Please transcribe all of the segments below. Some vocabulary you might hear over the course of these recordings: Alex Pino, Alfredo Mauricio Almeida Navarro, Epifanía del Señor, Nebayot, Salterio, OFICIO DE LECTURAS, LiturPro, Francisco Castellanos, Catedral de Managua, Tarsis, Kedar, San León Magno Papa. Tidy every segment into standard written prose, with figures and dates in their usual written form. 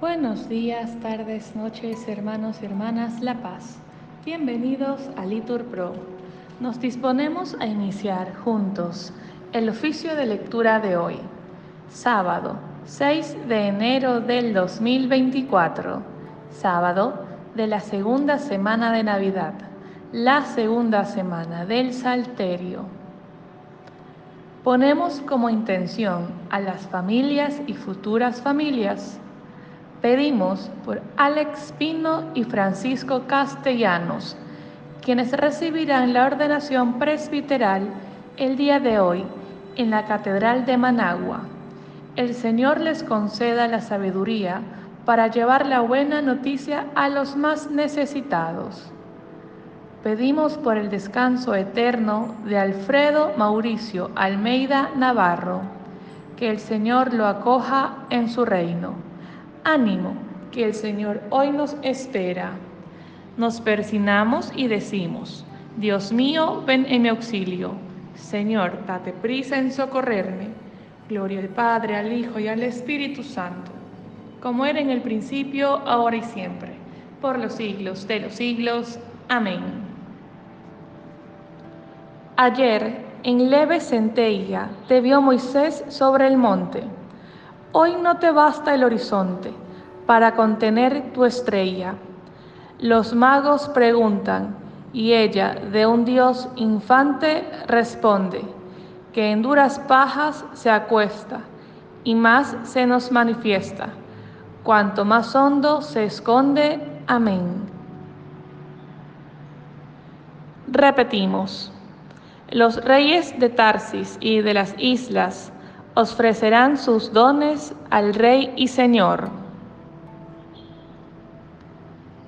Buenos días, tardes, noches, hermanos y hermanas La Paz. Bienvenidos a LiturPro. Nos disponemos a iniciar juntos el oficio de lectura de hoy, sábado 6 de enero del 2024, sábado de la segunda semana de Navidad, la segunda semana del Salterio. Ponemos como intención a las familias y futuras familias. Pedimos por Alex Pino y Francisco Castellanos, quienes recibirán la ordenación presbiteral el día de hoy en la Catedral de Managua. El Señor les conceda la sabiduría para llevar la buena noticia a los más necesitados. Pedimos por el descanso eterno de Alfredo Mauricio Almeida Navarro, que el Señor lo acoja en su reino. Ánimo, que el Señor hoy nos espera. Nos persinamos y decimos: Dios mío, ven en mi auxilio. Señor, date prisa en socorrerme. Gloria al Padre, al Hijo y al Espíritu Santo, como era en el principio, ahora y siempre, por los siglos de los siglos. Amén. Ayer, en leve centella, te vio Moisés sobre el monte. Hoy no te basta el horizonte para contener tu estrella. Los magos preguntan, y ella de un dios infante responde, que en duras pajas se acuesta, y más se nos manifiesta, cuanto más hondo se esconde. Amén. Repetimos: los reyes de Tarsis y de las islas ofrecerán sus dones al Rey y Señor.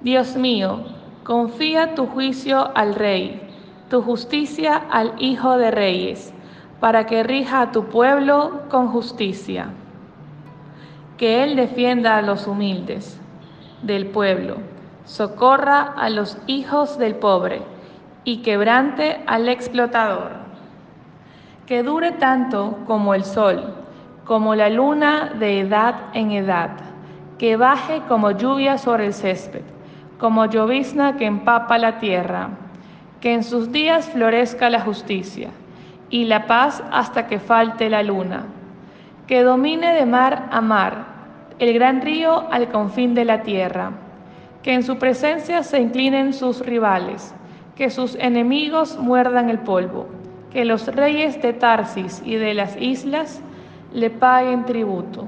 Dios mío, confía tu juicio al Rey, tu justicia al Hijo de Reyes, para que rija a tu pueblo con justicia. Que Él defienda a los humildes del pueblo, socorra a los hijos del pobre y quebrante al explotador. Que dure tanto como el sol, como la luna de edad en edad, que baje como lluvia sobre el césped, como llovizna que empapa la tierra, que en sus días florezca la justicia y la paz hasta que falte la luna, que domine de mar a mar el gran río al confín de la tierra, que en su presencia se inclinen sus rivales, que sus enemigos muerdan el polvo. Que los reyes de Tarsis y de las islas le paguen tributo.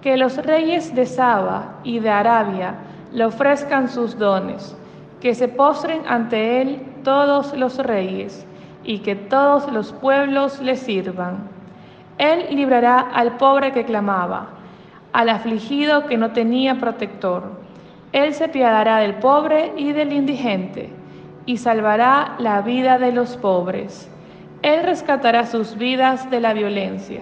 Que los reyes de Saba y de Arabia le ofrezcan sus dones. Que se postren ante él todos los reyes y que todos los pueblos le sirvan. Él librará al pobre que clamaba, al afligido que no tenía protector. Él se piadará del pobre y del indigente y salvará la vida de los pobres. Él rescatará sus vidas de la violencia.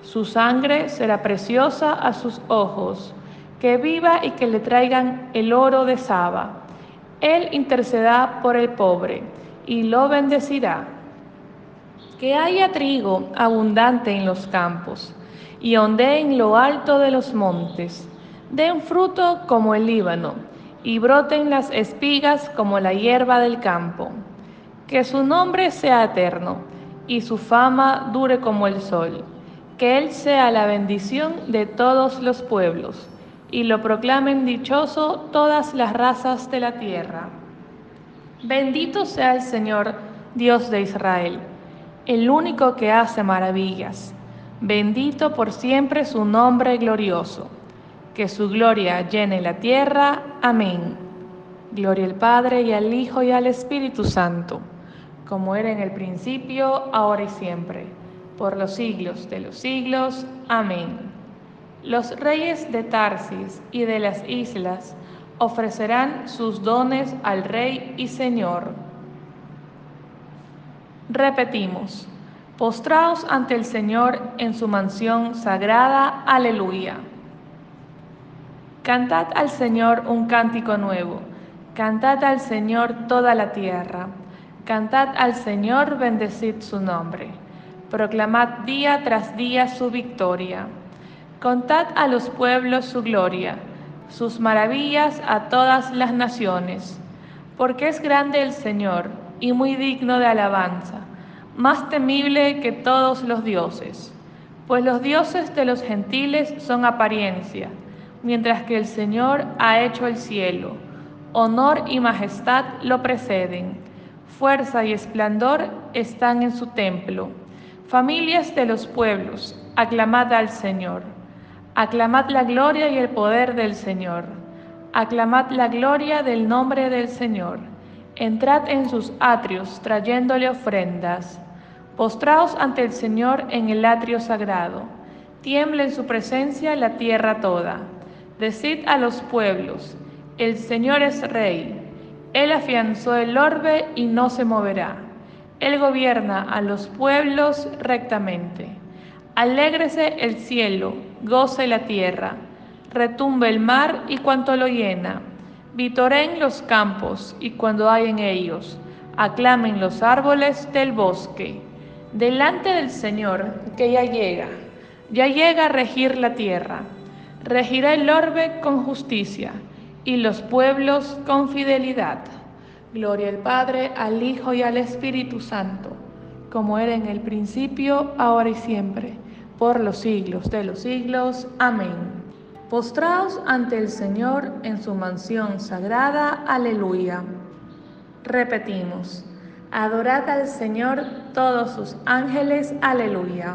Su sangre será preciosa a sus ojos. Que viva y que le traigan el oro de Saba. Él intercederá por el pobre y lo bendecirá. Que haya trigo abundante en los campos y ondee en lo alto de los montes. Den fruto como el Líbano y broten las espigas como la hierba del campo. Que su nombre sea eterno y su fama dure como el sol. Que Él sea la bendición de todos los pueblos y lo proclamen dichoso todas las razas de la tierra. Bendito sea el Señor, Dios de Israel, el único que hace maravillas. Bendito por siempre su nombre glorioso. Que su gloria llene la tierra. Amén. Gloria al Padre y al Hijo y al Espíritu Santo, como era en el principio, ahora y siempre, por los siglos de los siglos. Amén. Los reyes de Tarsis y de las islas ofrecerán sus dones al Rey y Señor. Repetimos: postraos ante el Señor en su mansión sagrada. Aleluya. Cantad al Señor un cántico nuevo. Cantad al Señor toda la tierra. Cantad al Señor, bendecid su nombre. Proclamad día tras día su victoria. Contad a los pueblos su gloria. sus maravillas a todas las naciones. Porque es grande el Señor y muy digno de alabanza, más temible que todos los dioses. Pues los dioses de los gentiles son apariencia, mientras que el Señor ha hecho el cielo. Honor y majestad lo preceden, fuerza y esplendor están en su templo. Familias de los pueblos, aclamad al Señor. Aclamad la gloria y el poder del Señor. Aclamad la gloria del nombre del Señor. Entrad en sus atrios trayéndole ofrendas. Postraos ante el Señor en el atrio sagrado. Tiembla en su presencia la tierra toda. Decid a los pueblos: el Señor es Rey. Él afianzó el orbe y no se moverá. Él gobierna a los pueblos rectamente. Alégrese el cielo, goce la tierra, retumbe el mar y cuanto lo llena. Vitoreen los campos y cuando hay en ellos, aclamen los árboles del bosque. Delante del Señor, que ya llega a regir la tierra. Regirá el orbe con justicia y los pueblos con fidelidad. Gloria al Padre, al Hijo y al Espíritu Santo, como era en el principio, ahora y siempre, por los siglos de los siglos. Amén. Postraos ante el Señor en su mansión sagrada. Aleluya. Repetimos: adorad al Señor todos sus ángeles. Aleluya.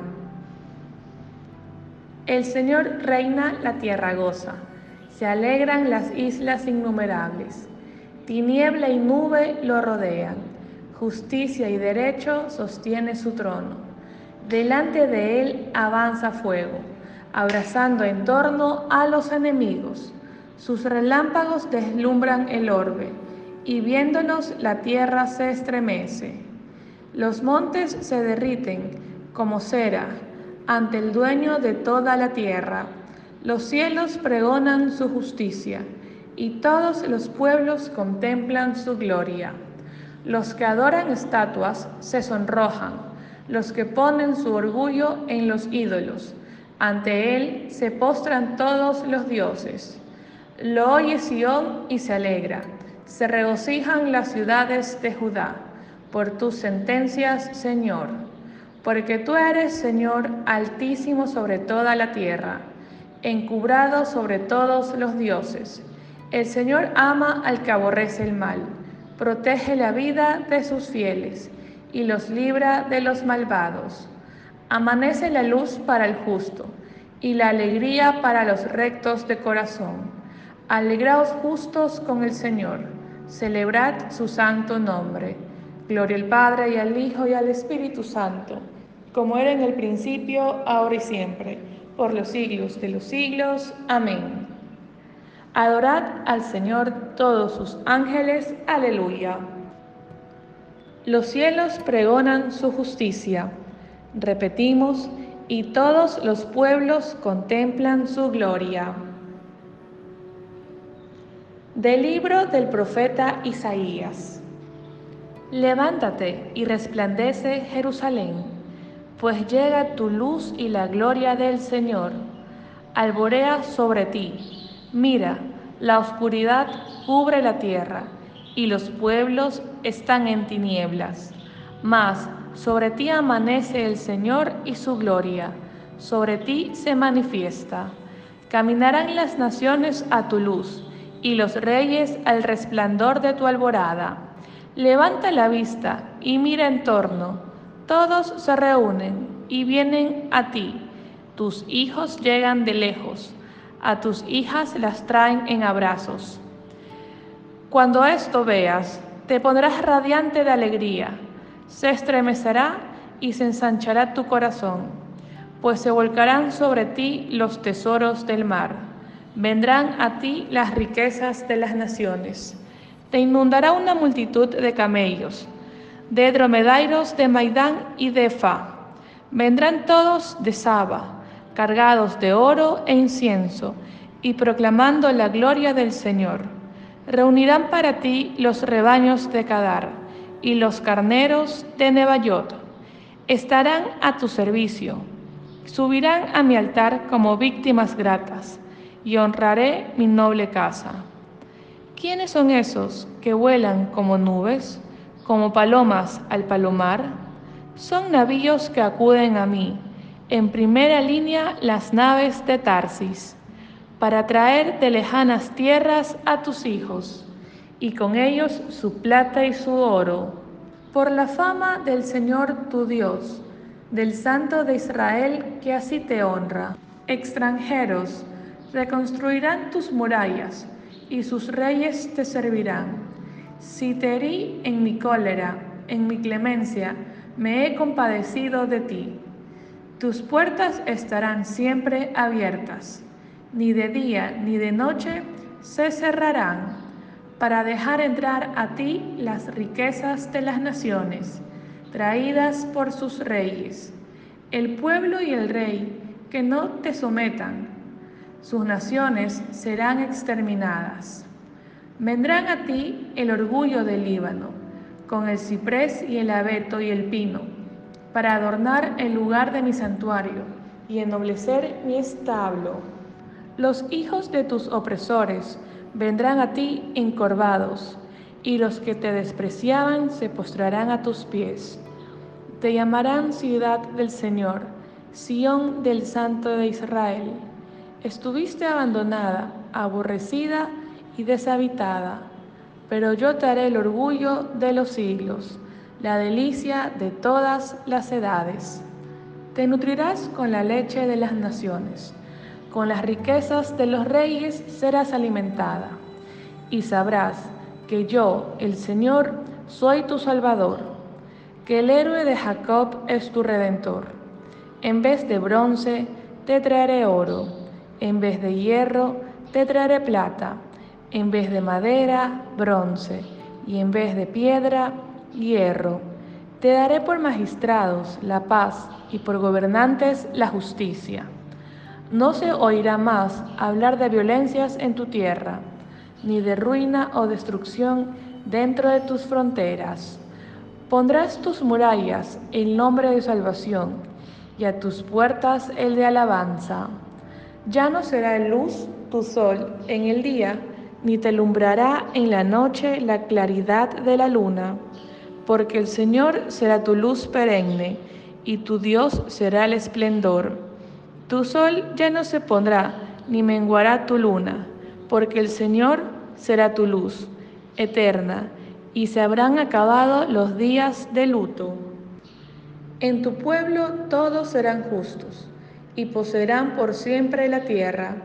El Señor reina, la tierra goza. Se alegran las islas innumerables. Tiniebla y nube lo rodean. Justicia y derecho sostiene su trono. Delante de él avanza fuego, abrazando en torno a los enemigos. Sus relámpagos deslumbran el orbe, y viéndolos la tierra se estremece. Los montes se derriten como cera ante el dueño de toda la tierra. Los cielos pregonan su justicia, y todos los pueblos contemplan su gloria. Los que adoran estatuas se sonrojan, los que ponen su orgullo en los ídolos. Ante él se postran todos los dioses. Lo oye Sión y se alegra, se regocijan las ciudades de Judá, por tus sentencias, Señor. Porque tú eres, Señor, altísimo sobre toda la tierra, encubrado sobre todos los dioses. El Señor ama al que aborrece el mal, protege la vida de sus fieles y los libra de los malvados. Amanece la luz para el justo y la alegría para los rectos de corazón. Alegraos justos con el Señor, celebrad su santo nombre. Gloria al Padre, y al Hijo, y al Espíritu Santo, como era en el principio, ahora y siempre, por los siglos de los siglos. Amén. Adorad al Señor todos sus ángeles. Aleluya. Los cielos pregonan su justicia. Repetimos: y todos los pueblos contemplan su gloria. Del libro del profeta Isaías. Levántate y resplandece, Jerusalén, pues llega tu luz y la gloria del Señor. Alborea sobre ti. Mira, la oscuridad cubre la tierra, y los pueblos están en tinieblas. Mas sobre ti amanece el Señor y su gloria, sobre ti se manifiesta. Caminarán las naciones a tu luz, y los reyes al resplandor de tu alborada. Levanta la vista y mira en torno. Todos se reúnen y vienen a ti. Tus hijos llegan de lejos, a tus hijas las traen en abrazos. Cuando esto veas, te pondrás radiante de alegría, se estremecerá y se ensanchará tu corazón, pues se volcarán sobre ti los tesoros del mar. Vendrán a ti las riquezas de las naciones. Te inundará una multitud de camellos, de dromedarios de Maidán y de Efa. Vendrán todos de Saba, cargados de oro e incienso, y proclamando la gloria del Señor. Reunirán para ti los rebaños de Kedar y los carneros de Nebayot. Estarán a tu servicio, subirán a mi altar como víctimas gratas, y honraré mi noble casa. ¿Quiénes son esos que vuelan como nubes, como palomas al palomar? Son navíos que acuden a mí, en primera línea las naves de Tarsis, para traer de lejanas tierras a tus hijos, y con ellos su plata y su oro. Por la fama del Señor tu Dios, del Santo de Israel que así te honra. Extranjeros, reconstruirán tus murallas, y sus reyes te servirán. Si te herí en mi cólera, en mi clemencia, me he compadecido de ti. Tus puertas estarán siempre abiertas, ni de día ni de noche se cerrarán, para dejar entrar a ti las riquezas de las naciones, traídas por sus reyes. El pueblo y el rey que no te sometan, sus naciones serán exterminadas. Vendrán a ti el orgullo del Líbano, con el ciprés y el abeto y el pino, para adornar el lugar de mi santuario y ennoblecer mi establo. Los hijos de tus opresores vendrán a ti encorvados, y los que te despreciaban se postrarán a tus pies. Te llamarán ciudad del Señor, Sión del Santo de Israel. Estuviste abandonada, aborrecida y deshabitada, pero yo te haré el orgullo de los siglos, la delicia de todas las edades. Te nutrirás con la leche de las naciones, con las riquezas de los reyes serás alimentada, y sabrás que yo, el Señor, soy tu Salvador, que el héroe de Jacob es tu Redentor. En vez de bronce te traeré oro, en vez de hierro te traeré plata, en vez de madera, bronce, y en vez de piedra, hierro. Te daré por magistrados la paz y por gobernantes la justicia. No se oirá más hablar de violencias en tu tierra, ni de ruina o destrucción dentro de tus fronteras. Pondrás tus murallas el nombre de salvación, y a tus puertas el de alabanza. Ya no será luz tu sol en el día, ni te alumbrará en la noche la claridad de la luna, porque el Señor será tu luz perenne, y tu Dios será el esplendor. Tu sol ya no se pondrá, ni menguará tu luna, porque el Señor será tu luz eterna, y se habrán acabado los días de luto. En tu pueblo todos serán justos, y poseerán por siempre la tierra.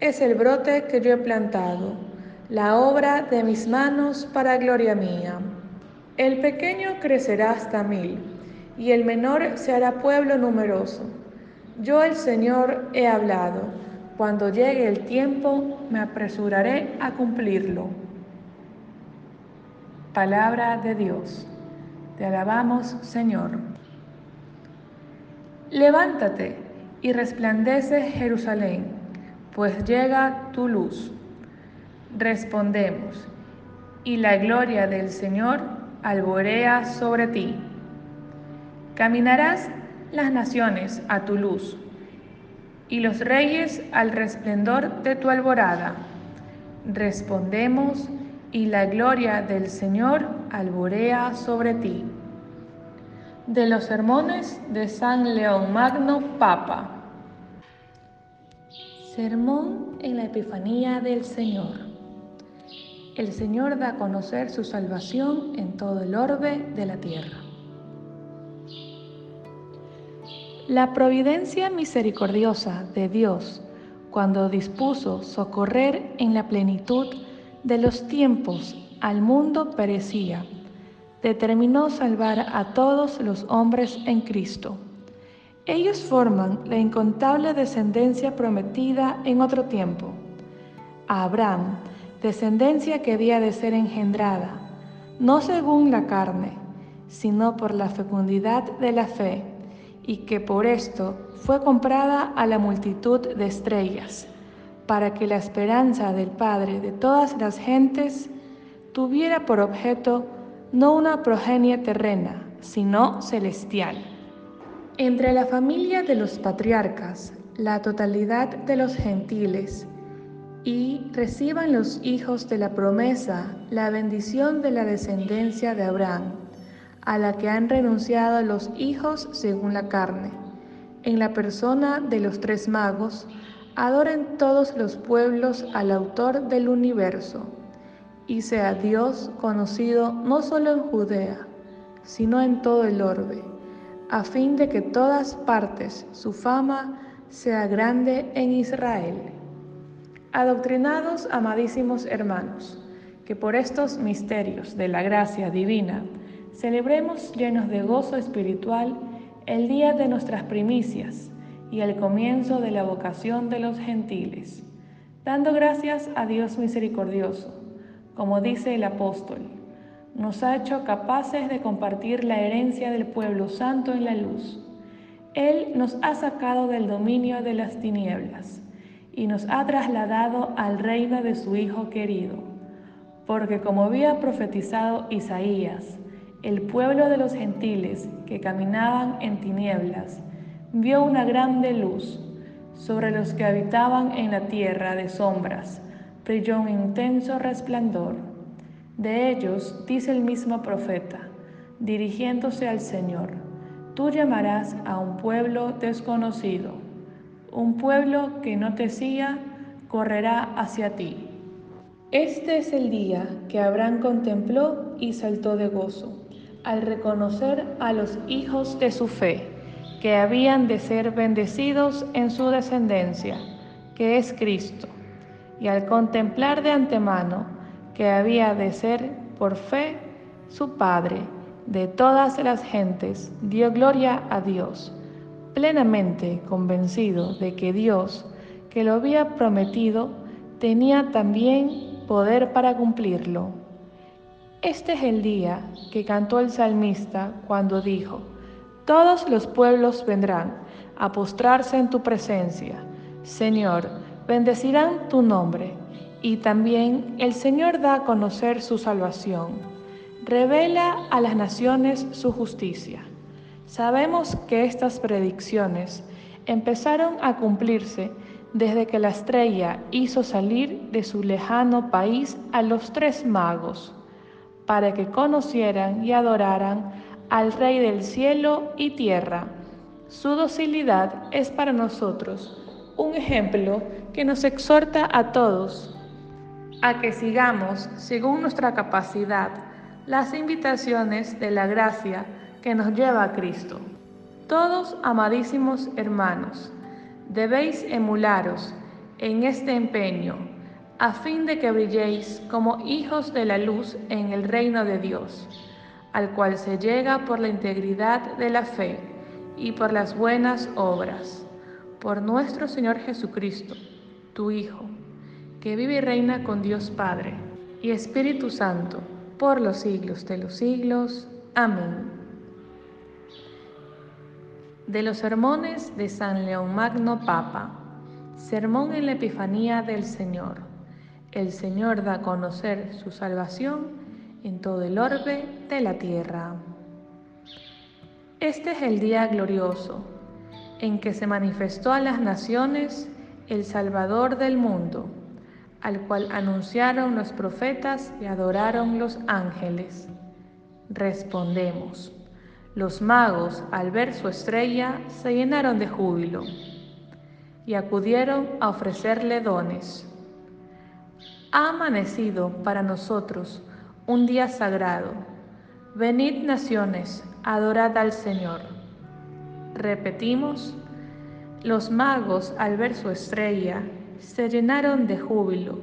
Es el brote que yo he plantado, la obra de mis manos para gloria mía. El pequeño crecerá hasta 1000, y el menor se hará pueblo numeroso. Yo el Señor he hablado, cuando llegue el tiempo me apresuraré a cumplirlo. Palabra de Dios. Te alabamos, Señor. Levántate y resplandece Jerusalén, pues llega tu luz. Respondemos, y la gloria del Señor alborea sobre ti. Caminarás las naciones a tu luz, y los reyes al resplendor de tu alborada. Respondemos, y la gloria del Señor alborea sobre ti. De los sermones de San León Magno Papa. Sermón en la Epifanía del Señor. El Señor da a conocer su salvación en todo el orbe de la tierra. La providencia misericordiosa de Dios, cuando dispuso socorrer en la plenitud de los tiempos al mundo perecía, determinó salvar a todos los hombres en Cristo. Ellos forman la incontable descendencia prometida en otro tiempo. A Abraham, descendencia que había de ser engendrada, no según la carne, sino por la fecundidad de la fe, y que por esto fue comprada a la multitud de estrellas, para que la esperanza del Padre de todas las gentes tuviera por objeto no una progenie terrena, sino celestial. Entre la familia de los patriarcas, la totalidad de los gentiles, y reciban los hijos de la promesa la bendición de la descendencia de Abraham, a la que han renunciado los hijos según la carne. En la persona de los tres magos, adoren todos los pueblos al autor del universo, y sea Dios conocido no solo en Judea, sino en todo el orbe, a fin de que todas partes su fama sea grande en Israel. Adoctrinados, amadísimos hermanos, que por estos misterios de la gracia divina celebremos llenos de gozo espiritual el día de nuestras primicias y el comienzo de la vocación de los gentiles, dando gracias a Dios misericordioso, como dice el apóstol, nos ha hecho capaces de compartir la herencia del pueblo santo en la luz. Él nos ha sacado del dominio de las tinieblas y nos ha trasladado al reino de su Hijo querido, porque como había profetizado Isaías, el pueblo de los gentiles que caminaban en tinieblas vio una grande luz. Sobre los que habitaban en la tierra de sombras brilló un intenso resplandor. De ellos dice el mismo profeta, dirigiéndose al Señor, tú llamarás a un pueblo desconocido. Un pueblo que no te siga, correrá hacia ti. Este es el día que Abraham contempló y saltó de gozo, al reconocer a los hijos de su fe, que habían de ser bendecidos en su descendencia, que es Cristo, y al contemplar de antemano que había de ser, por fe, su Padre de todas las gentes, dio gloria a Dios, plenamente convencido de que Dios, que lo había prometido, tenía también poder para cumplirlo. Este es el día que cantó el salmista cuando dijo, todos los pueblos vendrán a postrarse en tu presencia. Señor, bendecirán tu nombre. Y también el Señor da a conocer su salvación. Revela a las naciones su justicia. Sabemos que estas predicciones empezaron a cumplirse desde que la estrella hizo salir de su lejano país a los tres magos, para que conocieran y adoraran al Rey del cielo y tierra. Su docilidad es para nosotros un ejemplo que nos exhorta a todos a que sigamos, según nuestra capacidad, las invitaciones de la gracia que nos lleva a Cristo. Todos, amadísimos hermanos, debéis emularos en este empeño, a fin de que brilléis como hijos de la luz en el reino de Dios, al cual se llega por la integridad de la fe y por las buenas obras. Por nuestro Señor Jesucristo, tu Hijo, que vive y reina con Dios Padre y Espíritu Santo, por los siglos de los siglos. Amén. De los sermones de San León Magno Papa. Sermón en la Epifanía del Señor. El Señor da a conocer su salvación en todo el orbe de la tierra. Este es el día glorioso en que se manifestó a las naciones el Salvador del mundo, al cual anunciaron los profetas y adoraron los ángeles. Respondemos, los magos, al ver su estrella, se llenaron de júbilo y acudieron a ofrecerle dones. Ha amanecido para nosotros un día sagrado. Venid, naciones, adorad al Señor. Repetimos, los magos, al ver su estrella, se llenaron de júbilo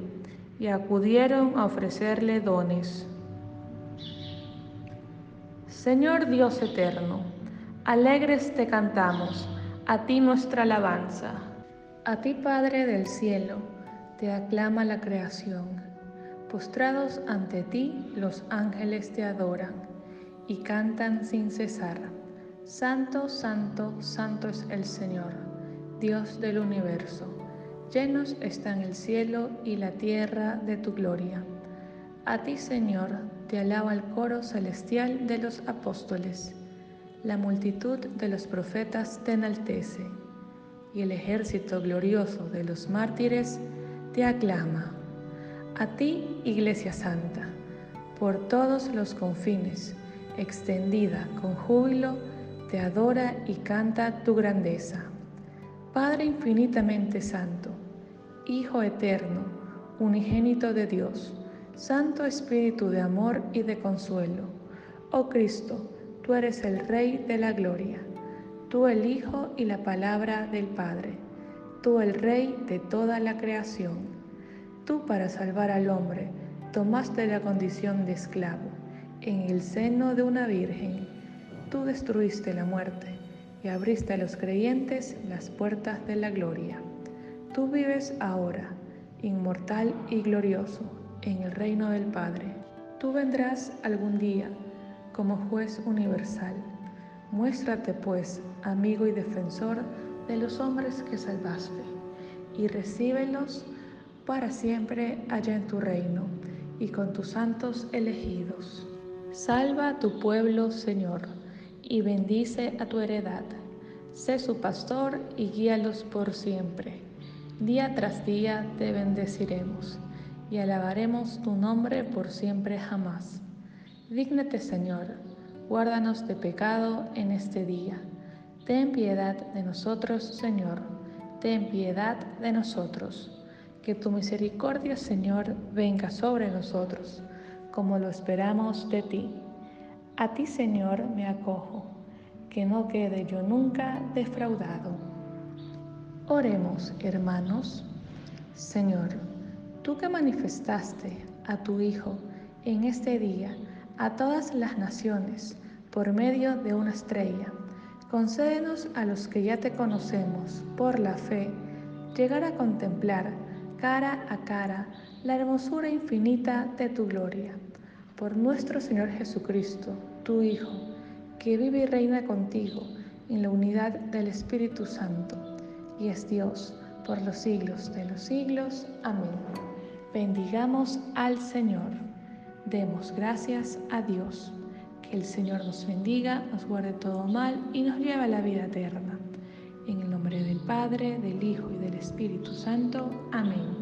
y acudieron a ofrecerle dones. Señor Dios eterno, alegres te cantamos, a ti nuestra alabanza. A ti, Padre del cielo, te aclama la creación. Postrados ante ti, los ángeles te adoran y cantan sin cesar. Santo, santo, santo es el Señor, Dios del universo. Llenos están el cielo y la tierra de tu gloria. A ti, Señor, te alaba el coro celestial de los apóstoles. La multitud de los profetas te enaltece, y el ejército glorioso de los mártires te aclama. A ti, Iglesia Santa, por todos los confines, extendida con júbilo, te adora y canta tu grandeza. Padre infinitamente santo, Hijo eterno, unigénito de Dios, Santo Espíritu de amor y de consuelo. Oh Cristo, tú eres el Rey de la gloria, tú el Hijo y la Palabra del Padre, tú el Rey de toda la creación. Tú, para salvar al hombre, tomaste la condición de esclavo en el seno de una virgen. Tú destruiste la muerte y abriste a los creyentes las puertas de la gloria. Tú vives ahora, inmortal y glorioso, en el reino del Padre. Tú vendrás algún día como juez universal. Muéstrate, pues, amigo y defensor de los hombres que salvaste, y recíbelos para siempre allá en tu reino, y con tus santos elegidos. Salva a tu pueblo, Señor, y bendice a tu heredad. Sé su pastor y guíalos por siempre. Día tras día te bendeciremos y alabaremos tu nombre por siempre jamás. Dígnate, Señor, guárdanos de pecado en este día. Ten piedad de nosotros, Señor, ten piedad de nosotros. Que tu misericordia, Señor, venga sobre nosotros, como lo esperamos de ti. A ti, Señor, me acojo, que no quede yo nunca defraudado. Oremos, hermanos. Señor, tú que manifestaste a tu Hijo en este día a todas las naciones por medio de una estrella, concédenos a los que ya te conocemos por la fe llegar a contemplar cara a cara la hermosura infinita de tu gloria. Por nuestro Señor Jesucristo, tu Hijo, que vive y reina contigo en la unidad del Espíritu Santo, y es Dios por los siglos de los siglos. Amén. Bendigamos al Señor. Demos gracias a Dios. Que el Señor nos bendiga, nos guarde todo mal y nos lleve a la vida eterna. En el nombre del Padre, del Hijo y del Espíritu Santo. Amén.